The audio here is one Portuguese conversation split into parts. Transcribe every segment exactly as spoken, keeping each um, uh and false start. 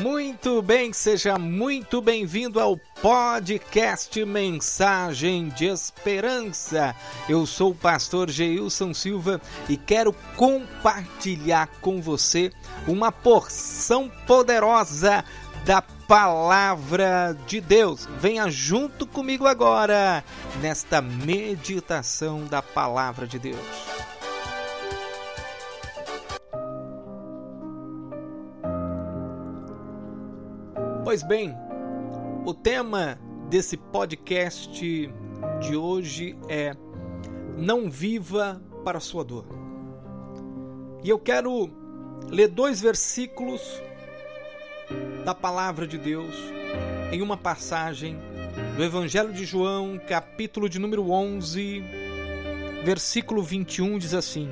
Muito bem, seja muito bem-vindo ao podcast Mensagem de Esperança. Eu sou o pastor Geilson Silva e quero compartilhar com você uma porção poderosa da Palavra de Deus. Venha junto comigo agora nesta meditação da Palavra de Deus. Pois bem, o tema desse podcast de hoje é Não viva para a sua dor. E eu quero ler dois versículos da Palavra de Deus em uma passagem do Evangelho de João, capítulo de número onze, versículo vinte e um, diz assim: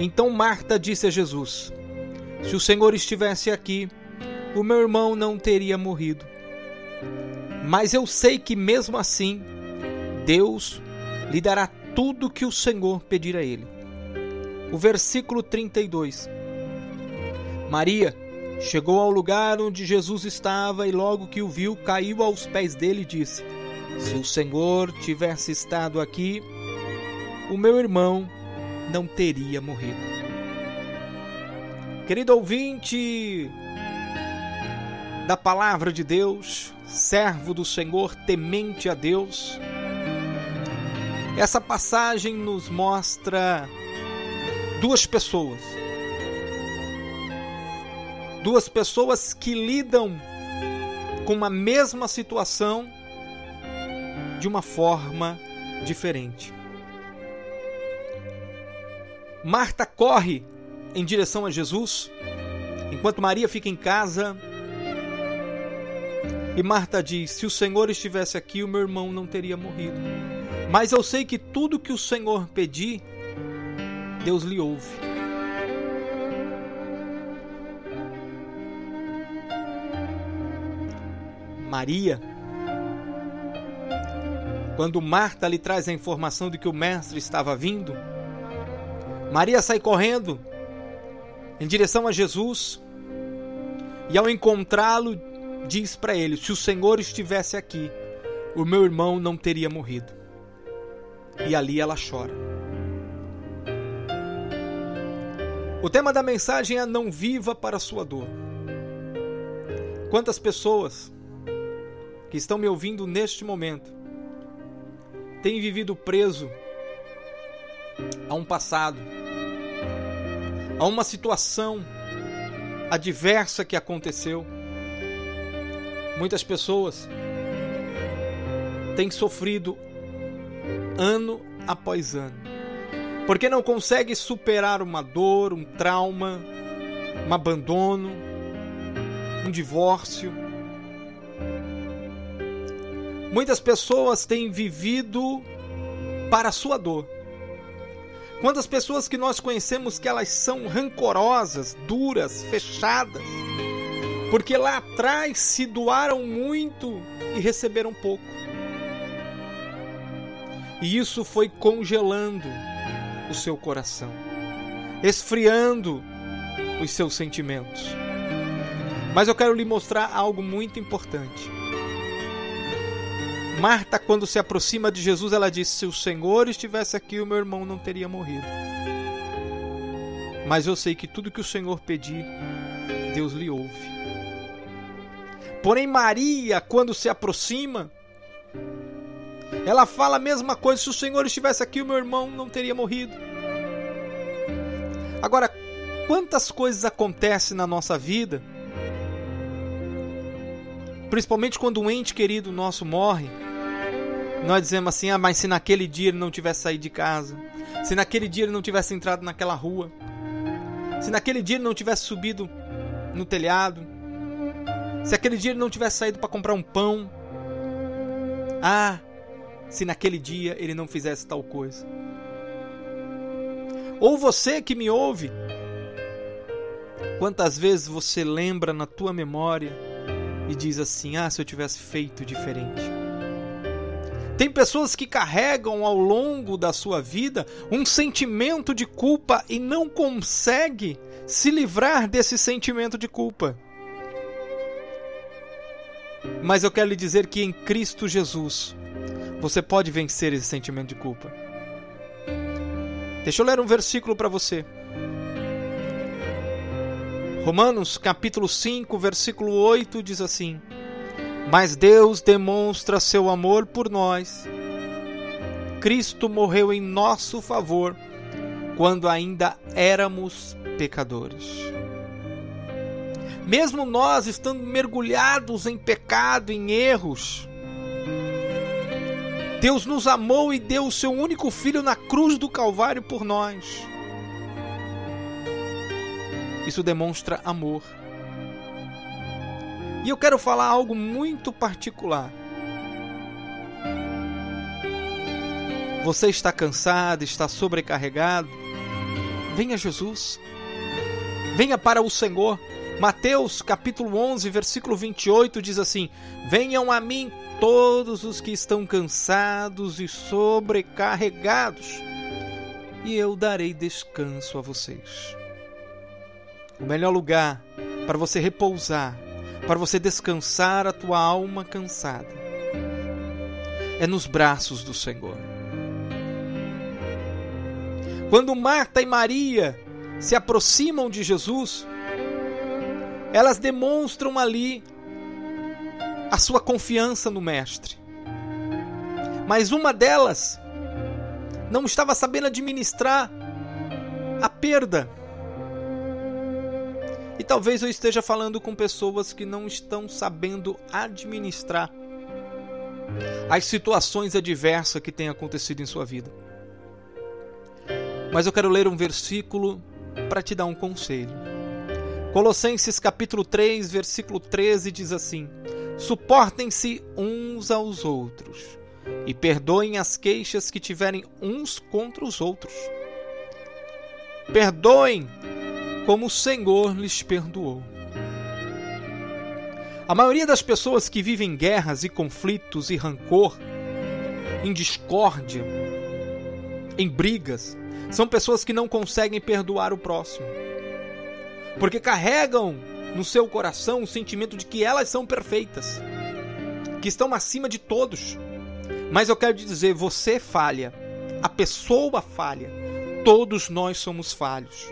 Então Marta disse a Jesus: Se o Senhor estivesse aqui, o meu irmão não teria morrido. Mas eu sei que mesmo assim, Deus lhe dará tudo que o Senhor pedir a ele. O versículo trinta e dois. Maria chegou ao lugar onde Jesus estava e logo que o viu, caiu aos pés dele e disse: Se o Senhor tivesse estado aqui, o meu irmão não teria morrido. Querido ouvinte da Palavra de Deus, servo do Senhor, temente a Deus, essa passagem nos mostra duas pessoas. Duas pessoas que lidam com uma mesma situação de uma forma diferente. Marta corre em direção a Jesus, enquanto Maria fica em casa. E Marta diz: se o Senhor estivesse aqui, o meu irmão não teria morrido. Mas eu sei que tudo que o Senhor pedir, Deus lhe ouve. Maria, quando Marta lhe traz a informação de que o mestre estava vindo, Maria sai correndo em direção a Jesus e, ao encontrá-lo, diz para ele: se o Senhor estivesse aqui, o meu irmão não teria morrido. E ali ela chora. O tema da mensagem é: não viva para a sua dor. Quantas pessoas que estão me ouvindo neste momento têm vivido preso a um passado, a uma situação adversa que aconteceu. Muitas pessoas têm sofrido ano após ano, porque não conseguem superar uma dor, um trauma, um abandono, um divórcio. Muitas pessoas têm vivido para a sua dor. Quantas pessoas que nós conhecemos que elas são rancorosas, duras, fechadas, porque lá atrás se doaram muito e receberam pouco. E isso foi congelando o seu coração, esfriando os seus sentimentos. Mas eu quero lhe mostrar algo muito importante. Marta, quando se aproxima de Jesus, ela diz: se o Senhor estivesse aqui, o meu irmão não teria morrido. Mas eu sei que tudo que o Senhor pedir, Deus lhe ouve. Porém, Maria, quando se aproxima, ela fala a mesma coisa: se o Senhor estivesse aqui, o meu irmão não teria morrido. Agora, quantas coisas acontecem na nossa vida, principalmente quando um ente querido nosso morre, nós dizemos assim: ah, mas se naquele dia ele não tivesse saído de casa, se naquele dia ele não tivesse entrado naquela rua, se naquele dia ele não tivesse subido no telhado, se aquele dia ele não tivesse saído para comprar um pão, ah, se naquele dia ele não fizesse tal coisa. Ou você que me ouve, quantas vezes você lembra na tua memória e diz assim: ah, se eu tivesse feito diferente. Tem pessoas que carregam ao longo da sua vida um sentimento de culpa e não consegue se livrar desse sentimento de culpa. Mas eu quero lhe dizer que em Cristo Jesus você pode vencer esse sentimento de culpa. Deixa eu ler um versículo para você. Romanos capítulo cinco, versículo oito diz assim: Mas Deus demonstra seu amor por nós. Cristo morreu em nosso favor quando ainda éramos pecadores. Mesmo nós estando mergulhados em pecado, em erros, Deus nos amou e deu o seu único filho na cruz do Calvário por nós. Isso demonstra amor. E eu quero falar algo muito particular. Você está cansado, está sobrecarregado? Venha Jesus. Venha para o Senhor. Mateus capítulo onze, versículo vinte e oito diz assim: Venham a mim todos os que estão cansados e sobrecarregados, e eu darei descanso a vocês. O melhor lugar para você repousar, para você descansar a tua alma cansada, é nos braços do Senhor. Quando Marta e Maria se aproximam de Jesus, elas demonstram ali a sua confiança no Mestre. Mas uma delas não estava sabendo administrar a perda. E talvez eu esteja falando com pessoas que não estão sabendo administrar as situações adversas que têm acontecido em sua vida. Mas eu quero ler um versículo para te dar um conselho. Colossenses capítulo três, versículo treze diz assim: Suportem-se uns aos outros e perdoem as queixas que tiverem uns contra os outros. Perdoem como o Senhor lhes perdoou. A maioria das pessoas que vivem guerras e conflitos e rancor, em discórdia, em brigas, são pessoas que não conseguem perdoar o próximo, porque carregam no seu coração o sentimento de que elas são perfeitas, que estão acima de todos. Mas eu quero te dizer, você falha, a pessoa falha, todos nós somos falhos.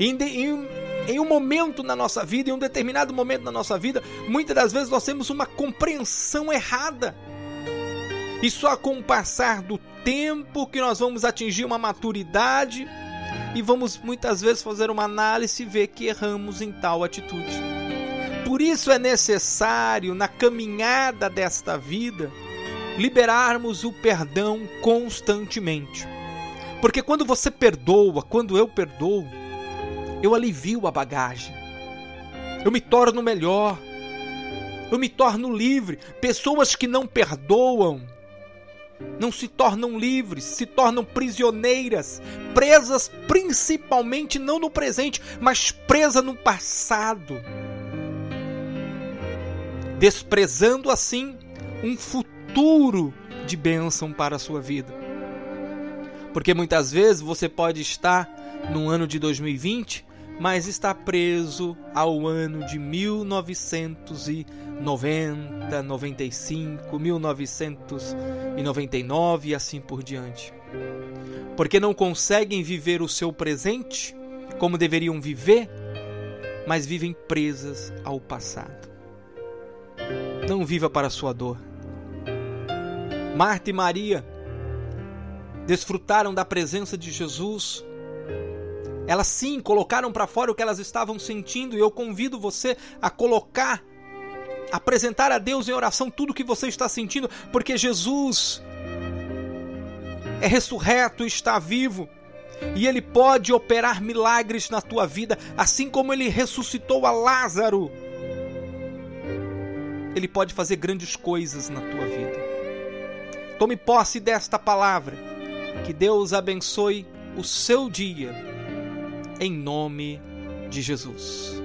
Em, de, em, em um momento na nossa vida, em um determinado momento na nossa vida, muitas das vezes nós temos uma compreensão errada. E só com o passar do tempo que nós vamos atingir uma maturidade e vamos muitas vezes fazer uma análise e ver que erramos em tal atitude. Por isso é necessário, na caminhada desta vida, liberarmos o perdão constantemente. Porque quando você perdoa, quando eu perdoo, eu alivio a bagagem, eu me torno melhor, eu me torno livre. Pessoas que não perdoam não se tornam livres, se tornam prisioneiras, presas principalmente não no presente, mas presa no passado, desprezando assim um futuro de bênção para a sua vida. Porque muitas vezes você pode estar no ano de dois mil e vinte, mas está preso ao ano de mil novecentos e noventa, noventa e cinco, mil novecentos e noventa e nove e assim por diante. Porque não conseguem viver o seu presente como deveriam viver, mas vivem presas ao passado. Não viva para a sua dor. Marta e Maria desfrutaram da presença de Jesus. Elas sim colocaram para fora o que elas estavam sentindo, e eu convido você a colocar, a apresentar a Deus em oração tudo o que você está sentindo, porque Jesus é ressurreto e está vivo, e Ele pode operar milagres na tua vida, assim como Ele ressuscitou a Lázaro. Ele pode fazer grandes coisas na tua vida. Tome posse desta palavra. Que Deus abençoe o seu dia. Em nome de Jesus.